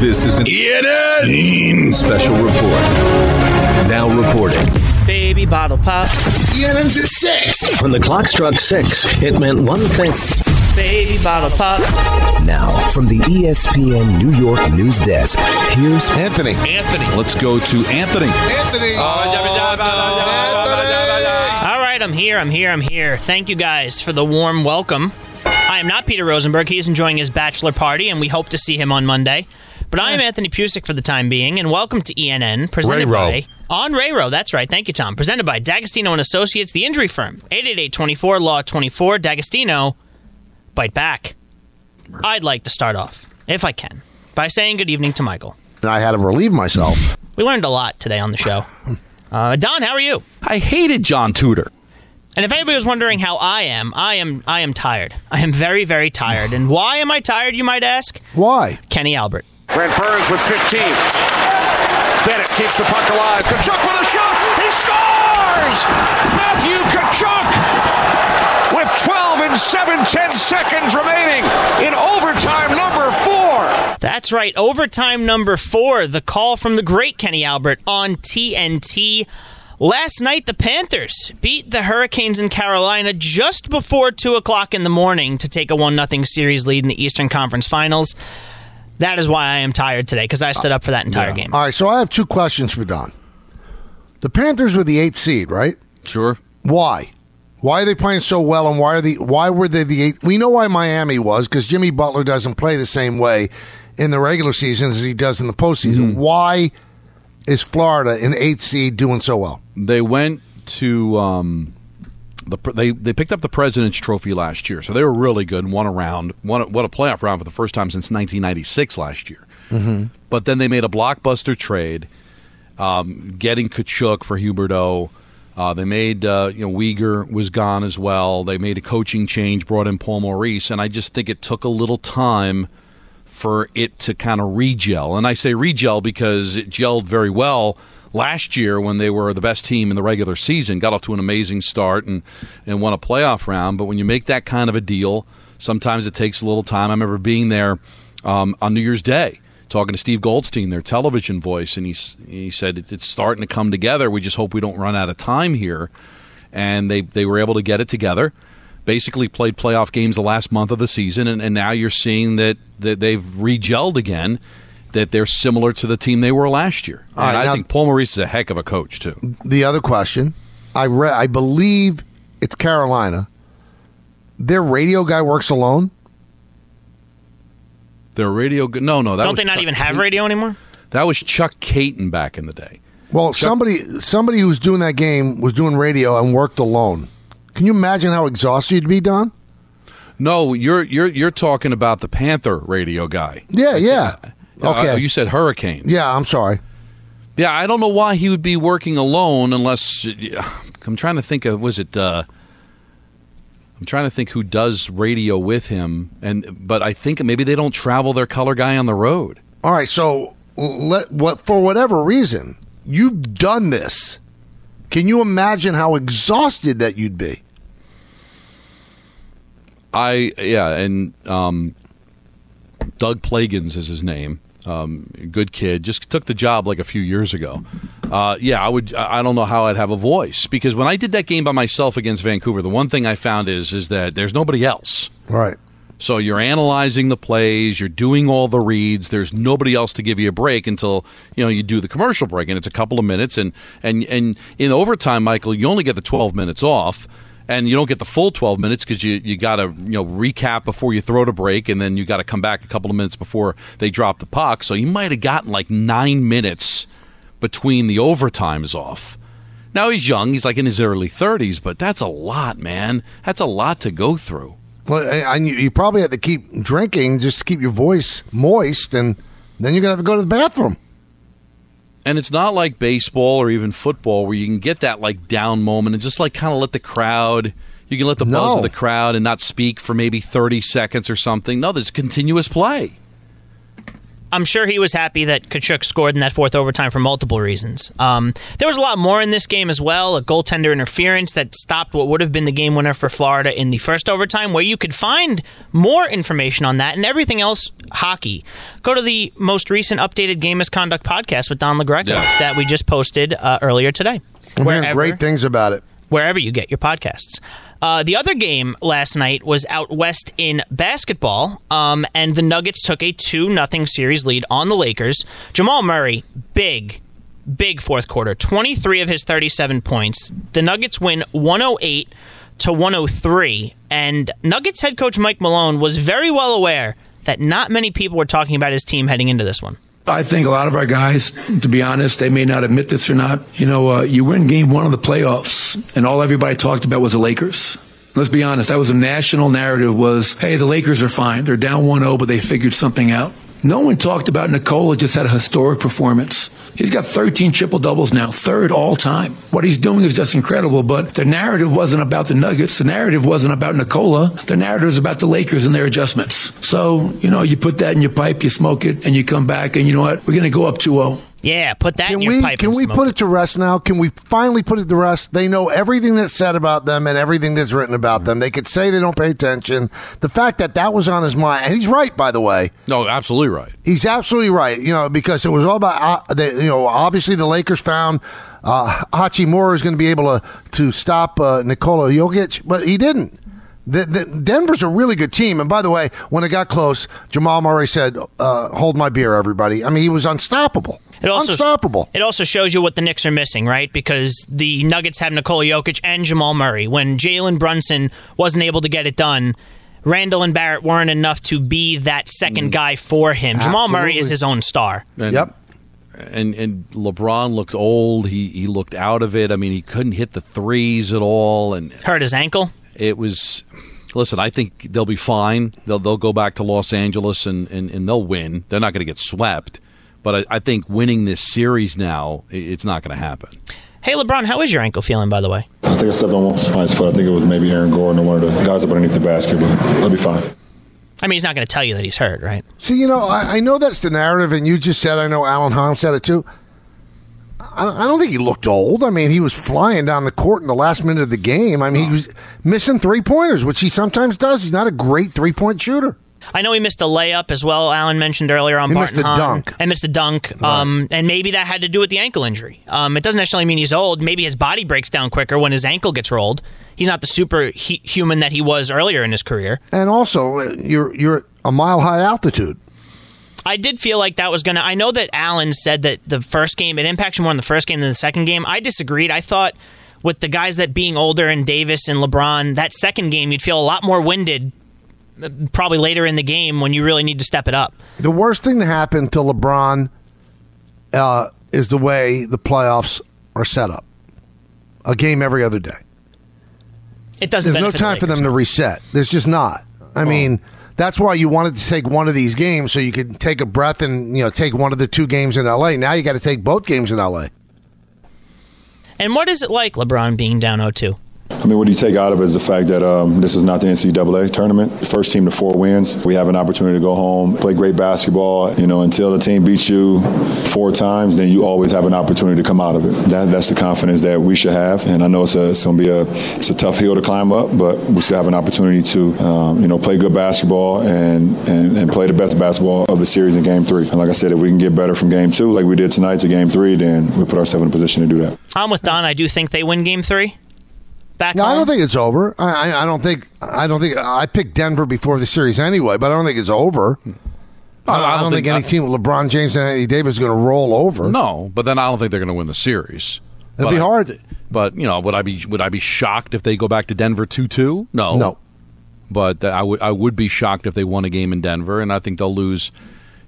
This is an ENN special report. Now reporting. Baby bottle pop. ENN's at 6. When the clock struck 6, it meant one thing. Baby bottle pop. Now, from the ESPN New York news desk, here's Anthony. Let's go to Anthony. All right, I'm here. Thank you guys for the warm welcome. I am not Peter Rosenberg. He is enjoying his bachelor party, and we hope to see him on Monday. But I am Anthony Pucik for the time being, and welcome to ENN, presented by... On Ray Rowe, that's right. Thank you, Tom. Presented by D'Agostino & Associates, the injury firm. 888-24-LAW-24, D'Agostino, bite back. I'd like to start off, if I can, by saying good evening to Michael. I had him relieve myself. We learned a lot today on the show. Don, how are you? I hated John Tudor. And if anybody was wondering how I am tired. I am very, very tired. And why am I tired, you might ask? Why? Kenny Albert. Brent Burns with 15. Bennett keeps the puck alive. Tkachuk with a shot. He scores! Matthew Tkachuk with 12 and 7/10 seconds remaining in overtime number 4. That's right, overtime number 4. The call from the great Kenny Albert on TNT. Last night, the Panthers beat the Hurricanes in Carolina just before 2 o'clock in the morning to take a 1-0 series lead in the Eastern Conference Finals. That is why I am tired today, because I stood up for that entire game. All right, so I have two questions for Don. The Panthers were the 8th seed, right? Sure. Why? Why are they playing so well, and why were they the 8th? We know why Miami was, because Jimmy Butler doesn't play the same way in the regular season as he does in the postseason. Mm-hmm. Why is Florida, an 8th seed, doing so well? They went to they picked up the President's Trophy last year, so they were really good and won a round. Won a playoff round for the first time since 1996 last year. Mm-hmm. But then they made a blockbuster trade, getting Tkachuk for Huberdeau. They made Weegar was gone as well. They made a coaching change, brought in Paul Maurice, and I just think it took a little time for it to kind of regel. And I say regel because it gelled very well last year when they were the best team in the regular season, got off to an amazing start and won a playoff round. But when you make that kind of a deal, sometimes it takes a little time. I remember being there on New Year's Day talking to Steve Goldstein, their television voice, and he said, it's starting to come together. We just hope we don't run out of time here. And they were able to get it together. Basically played playoff games the last month of the season, and now you're seeing that they've re-gelled again, that they're similar to the team they were last year. And right, I think Paul Maurice is a heck of a coach, too. The other question, I believe it's Carolina. Their radio guy works alone? Their radio guy? No. Don't they not even have radio anymore? That was Chuck Caton back in the day. Well, somebody who was doing that game was doing radio and worked alone. Can you imagine how exhausted you'd be, Don? No, you're talking about the Panther radio guy. Yeah. Okay. You said Hurricane. Yeah, I'm sorry. Yeah, I don't know why he would be working alone unless I'm trying to think of I'm trying to think who does radio with him, but I think maybe they don't travel their color guy on the road. All right, so for whatever reason, you've done this. Can you imagine how exhausted that you'd be? Doug Plagans is his name. Good kid. Just took the job like a few years ago. I don't know how I'd have a voice, because when I did that game by myself against Vancouver, the one thing I found is that there's nobody else. Right. So you're analyzing the plays, you're doing all the reads, there's nobody else to give you a break until, you do the commercial break, and it's a couple of minutes, and in overtime, Michael, you only get the 12 minutes off, and you don't get the full 12 minutes because you got to, recap before you throw to break, and then you got to come back a couple of minutes before they drop the puck, so you might have gotten like 9 minutes between the overtimes off. Now he's young, he's like in his early 30s, but that's a lot, man. That's a lot to go through. Well, and you probably have to keep drinking just to keep your voice moist, and then you're going to have to go to the bathroom. And it's not like baseball or even football where you can get that like down moment and just like kind of let the crowd, you can let the buzz of the crowd and not speak for maybe 30 seconds or something. No, there's continuous play. I'm sure he was happy that Tkachuk scored in that fourth overtime for multiple reasons. There was a lot more in this game as well. A goaltender interference that stopped what would have been the game winner for Florida in the first overtime, where you could find more information on that and everything else hockey. Go to the most recent updated Game Misconduct podcast with Don LaGreca that we just posted earlier today. We're hearing great things about it. Wherever you get your podcasts. The other game last night was out west in basketball, and the Nuggets took a 2-0 series lead on the Lakers. Jamal Murray, big fourth quarter, 23 of his 37 points. The Nuggets win 108-103, and Nuggets head coach Mike Malone was very well aware that not many people were talking about his team heading into this one. I think a lot of our guys, to be honest, they may not admit this or not. You know, you win game one of the playoffs, and all everybody talked about was the Lakers. Let's be honest. That was a national narrative was, hey, the Lakers are fine. They're down 1-0, but they figured something out. No one talked about Nikola just had a historic performance. He's got 13 triple-doubles now, third all-time. What he's doing is just incredible, but the narrative wasn't about the Nuggets. The narrative wasn't about Nikola. The narrative was about the Lakers and their adjustments. So, you know, you put that in your pipe, you smoke it, and you come back, and you know what? We're going to go up 2-0. Yeah, put that in your pipe. Can we put it to rest now? Can we finally put it to rest? They know everything that's said about them and everything that's written about them. They could say they don't pay attention. The fact that that was on his mind, and he's right, by the way. No, absolutely right. He's absolutely right. You know, because it was all about obviously the Lakers found Hachimura is going to be able to stop Nikola Jokic, but he didn't. Denver's a really good team, and by the way, when it got close, Jamal Murray said, hold my beer, everybody. I mean, he was unstoppable. It also shows you what the Knicks are missing, right? Because the Nuggets have Nikola Jokic and Jamal Murray. When Jalen Brunson wasn't able to get it done, Randall and Barrett weren't enough to be that second guy for him. Absolutely. Jamal Murray is his own star. And LeBron looked old. He looked out of it. I mean, he couldn't hit the threes at all. And hurt his ankle. It was, listen, I think they'll be fine. They'll go back to Los Angeles and they'll win. They're not going to get swept. But I think winning this series now, it's not going to happen. Hey, LeBron, how is your ankle feeling, by the way? I think I stepped on somebody's foot. I think it was maybe Aaron Gordon or one of the guys up underneath the basket, but I'll be fine. I mean, he's not going to tell you that he's hurt, right? See, you know, I know that's the narrative, and you just said, I know Alan Hahn said it too. I don't think he looked old. I mean, he was flying down the court in the last minute of the game. I mean, he was missing three-pointers, which he sometimes does. He's not a great three-point shooter. I know he missed a layup as well. Alan mentioned earlier on Barton Hahn. He missed a dunk. Right. And maybe that had to do with the ankle injury. It doesn't necessarily mean he's old. Maybe his body breaks down quicker when his ankle gets rolled. He's not the superhuman that he was earlier in his career. And also, you're a mile-high altitude. I did feel like that was going to... I know that Allen said that the first game, it impacts you more in the first game than the second game. I disagreed. I thought with the guys that being older and Davis and LeBron, that second game, you'd feel a lot more winded probably later in the game when you really need to step it up. The worst thing to happen to LeBron is the way the playoffs are set up. A game every other day. It doesn't benefit the Lakers. There's no time for them to reset. There's just not. I mean... That's why you wanted to take one of these games so you could take a breath and, you know, take one of the two games in L.A. Now you got to take both games in L.A. And what is it like, LeBron, being down 0-2? I mean, what you take out of it is the fact that this is not the NCAA tournament. The first team to 4 wins, we have an opportunity to go home, play great basketball. You know, until the team beats you 4 times, then you always have an opportunity to come out of it. That's the confidence that we should have. And I know it's going to be a tough hill to climb up, but we still have an opportunity to, play good basketball and play the best basketball of the series in Game 3. And like I said, if we can get better from Game 2 like we did tonight to Game 3, then we put ourselves in a position to do that. I'm with Don. I do think they win Game 3. I don't think it's over. I don't think I picked Denver before the series anyway, but I don't think it's over. I don't think any team with LeBron James and Anthony Davis is going to roll over. No, but then I don't think they're going to win the series. It'd be hard. Would I be shocked if they go back to Denver 2-2? No. But I would be shocked if they won a game in Denver, and I think they'll lose.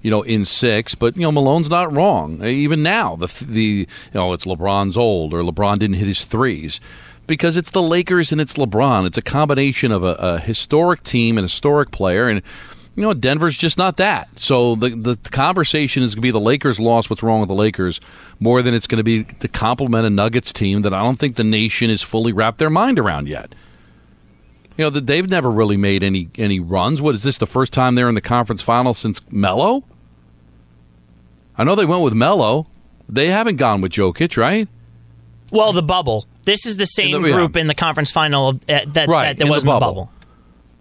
In 6, but Malone's not wrong. Even now, it's LeBron's old or LeBron didn't hit his threes. Because it's the Lakers and it's LeBron. It's a combination of a historic team and a historic player. And, Denver's just not that. So the conversation is going to be the Lakers lost, what's wrong with the Lakers, more than it's going to be to compliment a Nuggets team that I don't think the nation has fully wrapped their mind around yet. They've never really made any runs. What, is this the first time they're in the conference finals since Melo? I know they went with Melo. They haven't gone with Jokic, right? Well, the bubble. This is the same group in the conference final that was in the bubble.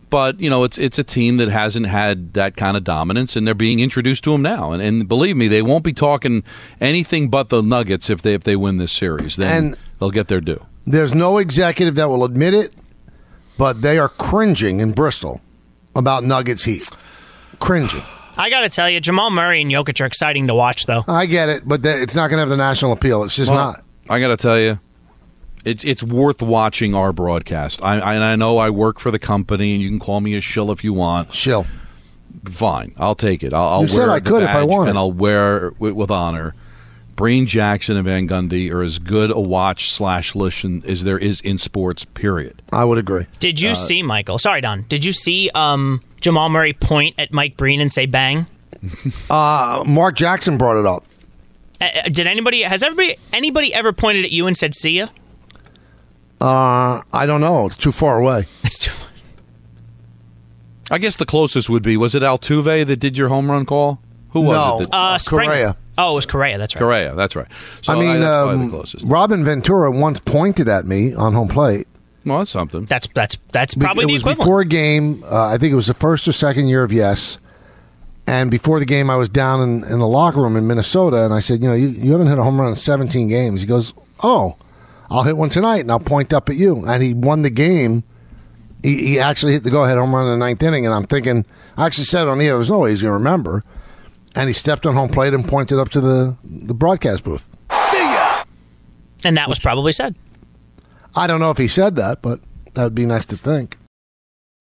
But, you know, it's a team that hasn't had that kind of dominance, and they're being introduced to them now. And believe me, they won't be talking anything but the Nuggets if they win this series. Then they'll get their due. There's no executive that will admit it, but they are cringing in Bristol about Nuggets Heat. Cringing. I got to tell you, Jamal Murray and Jokic are exciting to watch, though. I get it, but it's not going to have the national appeal. It's just not. I got to tell you. It's worth watching our broadcast. I know I work for the company, and you can call me a shill if you want. Shill. Fine. I'll take it. I'll wear the badge, if I wanted. And I'll wear it with honor. Breen Jackson and Van Gundy are as good a watch / listen as there is in sports, period. I would agree. Did you see, Michael? Sorry, Don. Did you see Jamal Murray point at Mike Breen and say bang? Mark Jackson brought it up. Has anybody ever pointed at you and said see ya? I don't know. It's too far away. I guess the closest would be, was it Altuve that did your home run call? Who was it? Correa. Oh, it was Correa. That's right. So, I mean, Robin Ventura once pointed at me on home plate. Well, that's something. That's probably the equivalent. It was before a game. I think it was the first or second year of Yes. And before the game, I was down in the locker room in Minnesota, and I said, you know, you haven't hit a home run in 17 games. He goes, oh, I'll hit one tonight, and I'll point up at you. And he won the game. He actually hit the go-ahead home run in the ninth inning, and I'm thinking, I actually said on the air, there's no way he's going to remember. And he stepped on home plate and pointed up to the broadcast booth. See ya! And that was probably said. I don't know if he said that, but that would be nice to think.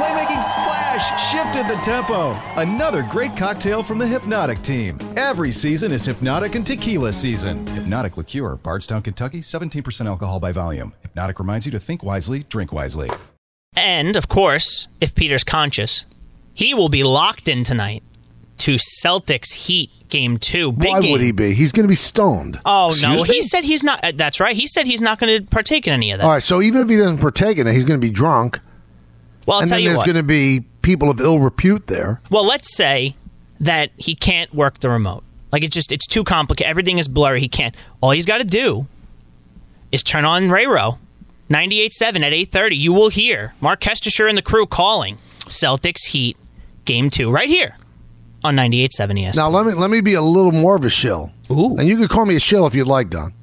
playmaking splash shifted the tempo. Another great cocktail from the Hypnotic team. Every season is Hypnotic and Tequila season. Hypnotic Liqueur, Bardstown, Kentucky, 17% alcohol by volume. Hypnotic reminds you to think wisely, drink wisely. And, of course, if Peter's conscious... he will be locked in tonight to Celtics Heat Game 2. Why would he be? He's going to be stoned. Oh, no. He said he's not. That's right. He said he's not going to partake in any of that. All right. So even if he doesn't partake in it, he's going to be drunk. Well, I'll tell you what. And then there's going to be people of ill repute there. Well, let's say that he can't work the remote. Like, it's too complicated. Everything is blurry. He can't. All he's got to do is turn on Ray Rowe, 98.7 at 8:30. You will hear Mark Kesteshire and the crew calling Celtics Heat Game 2 right here on 98.7 ESPN. Now, let me be a little more of a shill. Ooh. And you could call me a shill if you'd like, Don.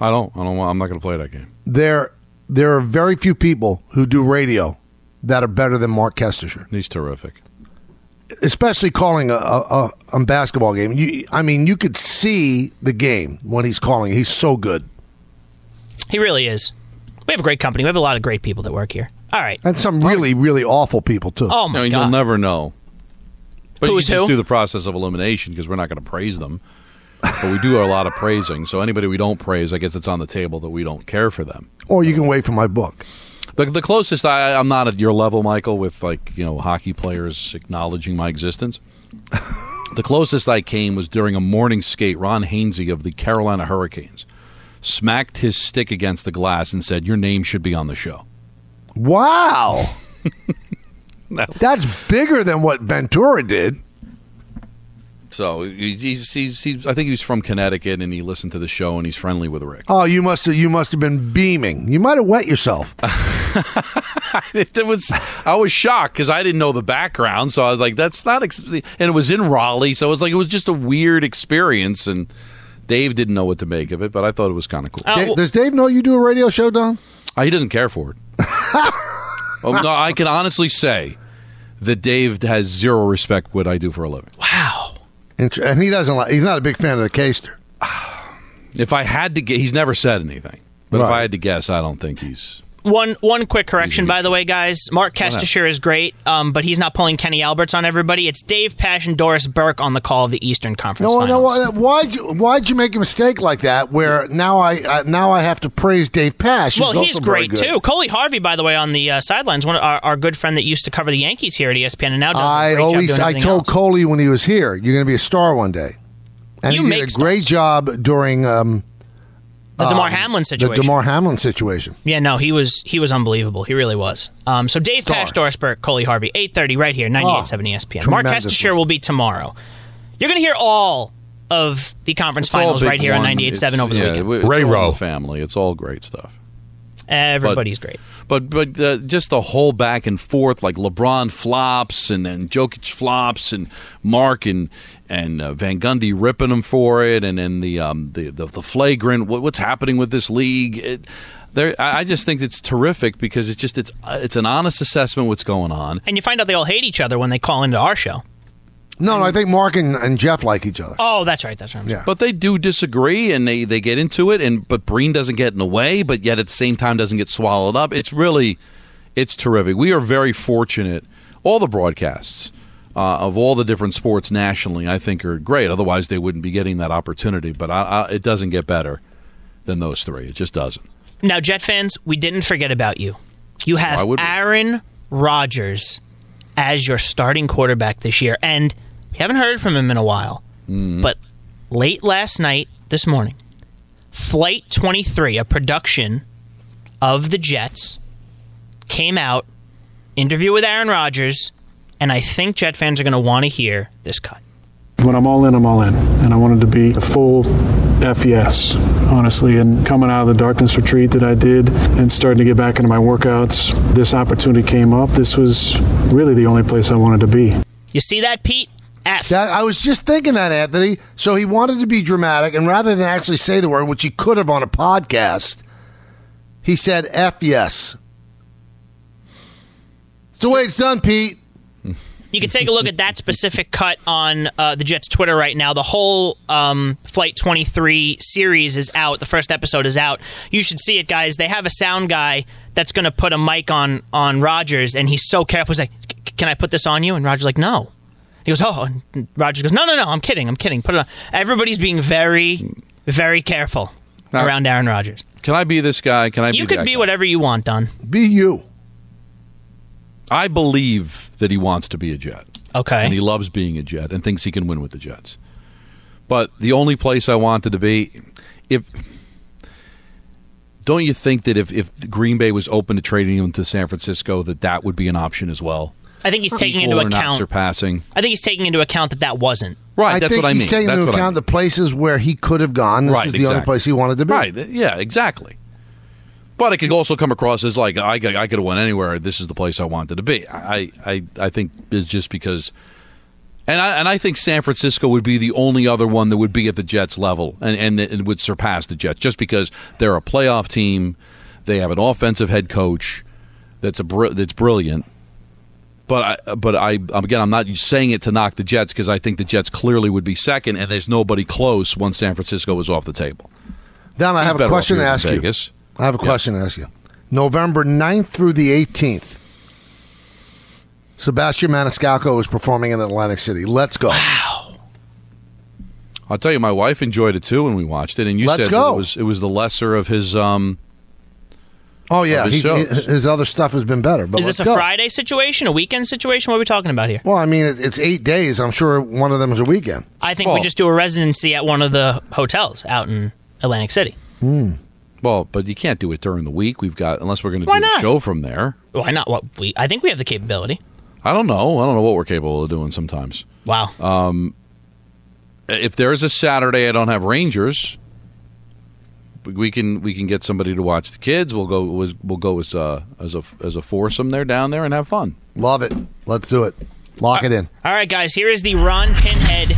I'm not going to play that game. There are very few people who do radio that are better than Mark Kesteshire. He's terrific. Especially calling a basketball game. You could see the game when he's calling. He's so good. He really is. We have a great company. We have a lot of great people that work here. All right. And some really, really awful people, too. Oh, my God. You'll never know. But who is who? You just do the process of elimination because we're not going to praise them. But we do a lot of praising. So anybody we don't praise, I guess it's on the table that we don't care for them. Or you can wait for my book. The closest, I'm not at your level, Michael, with hockey players acknowledging my existence. The closest I came was during a morning skate, Ron Hainsey of the Carolina Hurricanes smacked his stick against the glass and said, your name should be on the show. Wow. That's bigger than what Ventura did. So he's I think he's from Connecticut, and he listened to the show, and he's friendly with Rick. Oh, you must have been beaming. You might have wet yourself. I was shocked because I didn't know the background, so I was like, that's not... and it was in Raleigh, so it was just a weird experience, and... Dave didn't know what to make of it, but I thought it was kind of cool. Does Dave know you do a radio show, Don? He doesn't care for it. No, I can honestly say that Dave has zero respect for what I do for a living. Wow. And he doesn't like... he's not a big fan of the Kester. If I had to guess, he's never said anything. But right. If I had to guess, I don't think he's... One quick correction, by the way, guys. Mark Kesteshire is great, but he's not pulling Kenny Alberts on everybody. It's Dave Pasch and Doris Burke on the call of the Eastern Conference Finals. No, why'd you make a mistake like that? Where now I have to praise Dave Pasch. Well, he's great too. Coley Harvey, by the way, on the sidelines, one of our good friend that used to cover the Yankees here at ESPN, and now does a great job doing everything else. I told Coley when he was here, "You're going to be a star one day," and he did a great job during. The DeMar Hamlin situation. The DeMar Hamlin situation. Yeah, no, he was unbelievable. He really was. So Dave Pasch, Doris Burke, Coley Harvey, 8:30 right here, 98.7 ESPN. Mark Kesteshire will be tomorrow. You're going to hear all of the conference finals right here on 98.7 over the weekend. It's Ray Rowe family. It's all great stuff. Everybody's great. But just the whole back and forth, like LeBron flops and then Jokic flops and Mark and Van Gundy ripping him for it, and then the flagrant what's happening with this league. I just think it's terrific because it's an honest assessment of what's going on. And you find out they all hate each other when they call into our show. No, I think Mark and Jeff like each other. Oh, that's right. That's right. Yeah. But they do disagree, and they get into it, but Breen doesn't get in the way, but yet at the same time doesn't get swallowed up. It's really, it's terrific. We are very fortunate. All the broadcasts of all the different sports nationally, I think, are great. Otherwise, they wouldn't be getting that opportunity. But it doesn't get better than those three. It just doesn't. Now, Jet fans, we didn't forget about you. You have Aaron Rodgers as your starting quarterback this year, and you haven't heard from him in a while, but late last night, this morning, Flight 23, a production of the Jets, came out, interview with Aaron Rodgers, and I think Jet fans are going to want to hear this cut. When I'm all in, I'm all in, and I wanted to be a full FES, honestly, and coming out of the darkness retreat that I did and starting to get back into my workouts, this opportunity came up. This was really the only place I wanted to be. You see that, Pete? I was just thinking that, Anthony. So he wanted to be dramatic, and rather than actually say the word, which he could have on a podcast, he said F yes. It's the way it's done, Pete. You can take a look at that specific cut on the Jets' Twitter right now. The whole Flight 23 series is out. The first episode is out. You should see it, guys. They have a sound guy that's going to put a mic on Rodgers, and he's so careful. He's like, "Can I put this on you?" And Rodgers' like, "No." He goes, "Oh," and Rodgers goes, no, I'm kidding. Put it on. Everybody's being very, very careful around Aaron Rodgers. Can I be this guy? Can I? You could be whatever you want, Don. Be you. I believe that he wants to be a Jet. Okay. And he loves being a Jet and thinks he can win with the Jets. But the only place I wanted to be, don't you think that if Green Bay was open to trading him to San Francisco, that would be an option as well? I think he's taking into account surpassing. I think he's taking into account that wasn't right. That's what I mean. He's taking into account the places where he could have gone. This is the only place he wanted to be. Right? Yeah, exactly. But it could also come across as like I could have went anywhere. This is the place I wanted to be. I think it's just because, and I think San Francisco would be the only other one that would be at the Jets level and it would surpass the Jets just because they're a playoff team. They have an offensive head coach that's brilliant. But I'm not saying it to knock the Jets because I think the Jets clearly would be second, and there's nobody close once San Francisco was off the table. Don, I have a question to ask you. I have a question to ask you. November 9th through the 18th, Sebastian Maniscalco is performing in Atlantic City. Let's go. Wow. I'll tell you, my wife enjoyed it too when we watched it, and you said that it was the lesser of his. Oh, yeah. His other stuff has been better. But is this a Friday situation, a weekend situation? What are we talking about here? Well, I mean, it's 8 days. I'm sure one of them is a weekend. I think we just do a residency at one of the hotels out in Atlantic City. Mm. Well, but you can't do it during the week. Unless we're going to do a show from there. Why not? I think we have the capability. I don't know. I don't know what we're capable of doing sometimes. Wow. If there's a Saturday I don't have Rangers, we can get somebody to watch the kids. We'll go as a foursome down there and have fun. Love it. Let's do it. Lock it in. All right, guys. Here is the Ron Pinhead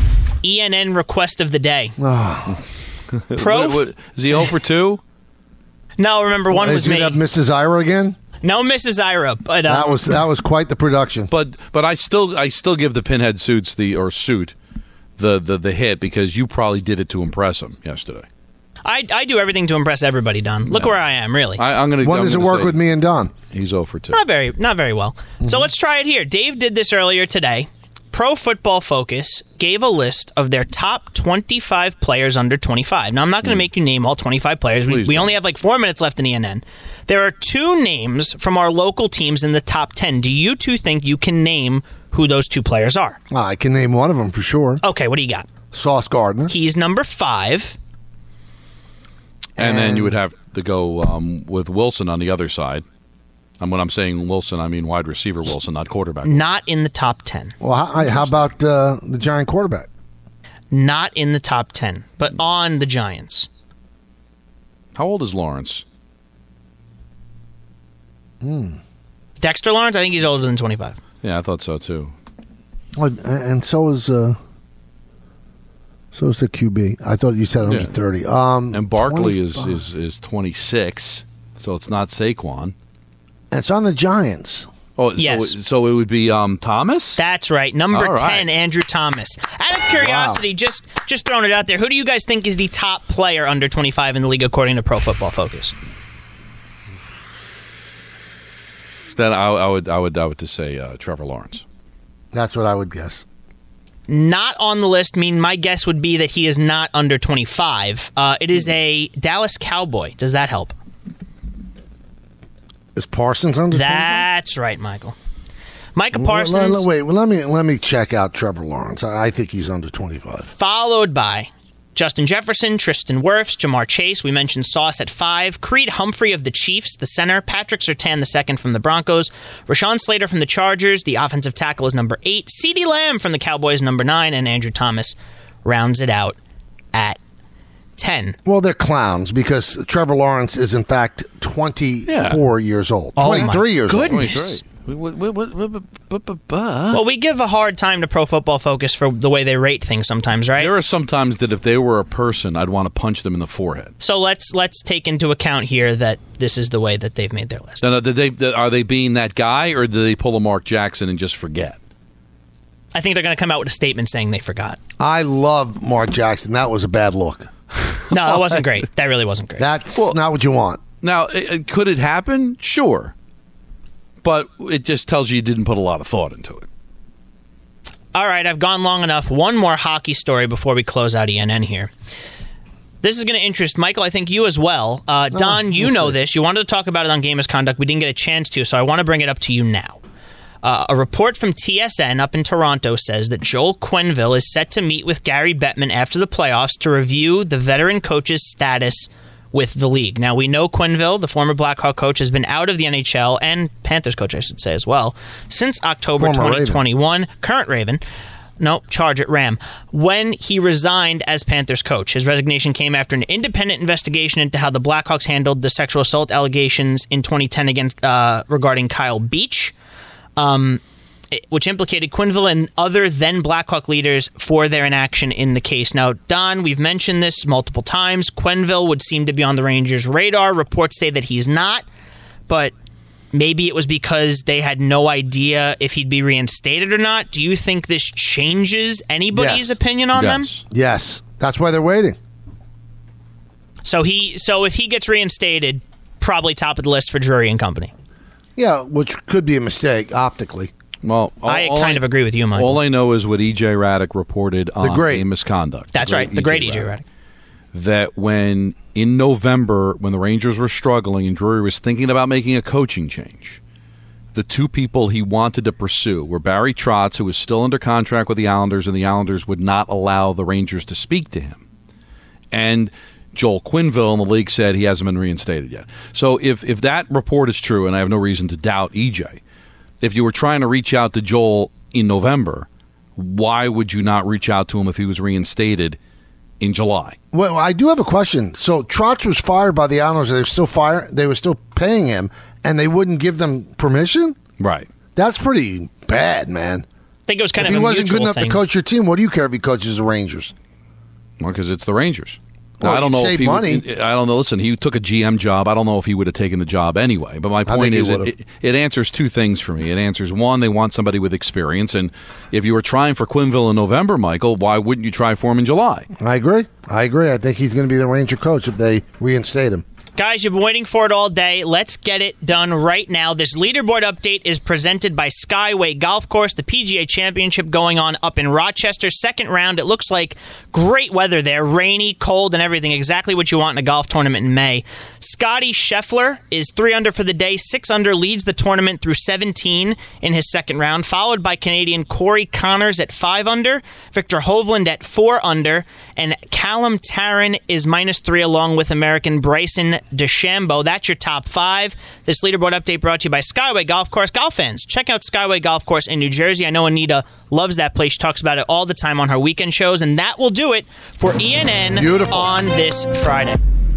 ENN request of the day. Oh. Is he 0 for 2? No, remember one was me. Did you have Mrs. Ira again? No, Mrs. Ira. But that was quite the production. But I still give the Pinhead suit the hit because you probably did it to impress him yesterday. I do everything to impress everybody, Don. Look where I am, really. I'm gonna. When does it work with me and Don? He's 0 for 2. Not very well. Mm-hmm. So let's try it here. Dave did this earlier today. Pro Football Focus gave a list of their top 25 players under 25. Now, I'm not going to make you name all 25 players. We only have like 4 minutes left in ENN. There are two names from our local teams in the top 10. Do you two think you can name who those two players are? Well, I can name one of them for sure. Okay, what do you got? Sauce Gardner. He's number 5. And then you would have to go with Wilson on the other side. And when I'm saying Wilson, I mean wide receiver Wilson, not quarterback. Not in the top 10. Well, how about the Giant quarterback? Not in the top 10, but on the Giants. How old is Lawrence? Dexter Lawrence? I think he's older than 25. Yeah, I thought so, too. And so is the QB. I thought you said 130. Yeah. And Barkley is 26, so it's not Saquon. It's on the Giants. Oh, yes. So it would be Thomas? That's right. Number 10, Andrew Thomas. Out of curiosity, just throwing it out there, who do you guys think is the top player under 25 in the league according to Pro Football Focus? Then I would just say Trevor Lawrence. That's what I would guess. Not on the list. I mean, my guess would be that he is not under 25. It is a Dallas Cowboy. Does that help? Is Parsons under 25? That's right, Michael. Micah Parsons. Let me check out Trevor Lawrence. I think he's under 25. Followed by Justin Jefferson, Tristan Wirfs, Jamar Chase. We mentioned Sauce at 5. Creed Humphrey of the Chiefs, the center. Patrick Surtain, the second from the Broncos. Rashawn Slater from the Chargers. The offensive tackle is number 8. CeeDee Lamb from the Cowboys, number 9. And Andrew Thomas rounds it out at 10. Well, they're clowns because Trevor Lawrence is, in fact, 24 years old. 23 years old. Oh, my goodness. Well, we give a hard time to Pro Football Focus for the way they rate things sometimes, right? There are some times that if they were a person, I'd want to punch them in the forehead. So let's take into account here that this is the way that they've made their list. Now, are they being that guy, or do they pull a Mark Jackson and just forget? I think they're going to come out with a statement saying they forgot. I love Mark Jackson. That was a bad look. No, it wasn't great. That really wasn't great. That's not what you want. Now, could it happen? Sure. But it just tells you you didn't put a lot of thought into it. All right, I've gone long enough. One more hockey story before we close out ENN here. This is going to interest, Michael, I think you as well. Don, you know this. You wanted to talk about it on Game Misconduct. We didn't get a chance to, so I want to bring it up to you now. A report from TSN up in Toronto says that Joel Quenneville is set to meet with Gary Bettman after the playoffs to review the veteran coach's status with the league. Now, we know Quenneville, the former Blackhawk coach, has been out of the NHL, and Panthers coach, I should say, as well, since October 2021. Raven. Current Raven. No, Charge at Ram. When he resigned as Panthers coach, his resignation came after an independent investigation into how the Blackhawks handled the sexual assault allegations in 2010 regarding Kyle Beach, which implicated Quenneville and other then Blackhawk leaders for their inaction in the case. Now, Don, we've mentioned this multiple times. Quenneville would seem to be on the Rangers' radar. Reports say that he's not, but maybe it was because they had no idea if he'd be reinstated or not. Do you think this changes anybody's opinion on them? Yes. That's why they're waiting. So if he gets reinstated, probably top of the list for Drury and company. Yeah, which could be a mistake optically. Well, I agree with you, Mike. All I know is what E.J. Raddick reported on Game Misconduct. That's right, the great E.J. Raddick. That when in November, when the Rangers were struggling and Drury was thinking about making a coaching change, the two people he wanted to pursue were Barry Trotz, who was still under contract with the Islanders, and the Islanders would not allow the Rangers to speak to him, and Joel Quenneville in the league said he hasn't been reinstated yet. So if that report is true, and I have no reason to doubt EJ, if you were trying to reach out to Joel in November, why would you not reach out to him if he was reinstated in July? Well, I do have a question. So Trotz was fired by the Islanders. They were still paying him, and they wouldn't give them permission? Right. That's pretty bad, man. I think it was kind of a mutual thing. If he wasn't good enough to coach your team, what do you care if he coaches the Rangers? Well, because it's the Rangers. Well, I don't know if he would, I don't know. Listen, he took a GM job. I don't know if he would have taken the job anyway. But my point is, it answers two things for me. It answers one, they want somebody with experience, and if you were trying for Quenneville in November, Michael, why wouldn't you try for him in July? I agree. I think he's going to be the Ranger coach if they reinstate him. Guys, you've been waiting for it all day. Let's get it done right now. This leaderboard update is presented by Skyway Golf Course, the PGA Championship going on up in Rochester. Second round, it looks like great weather there. Rainy, cold, and everything. Exactly what you want in a golf tournament in May. Scotty Scheffler is 3-under for the day. 6-under leads the tournament through 17 in his second round, followed by Canadian Corey Connors at 5-under, Victor Hovland at 4-under, and Callum Tarran is -3 along with American Bryson DeChambeau. That's your top five. This leaderboard update brought to you by Skyway Golf Course. Golf fans, check out Skyway Golf Course in New Jersey. I know Anita loves that place. She talks about it all the time on her weekend shows. And that will do it for ENN on this Friday.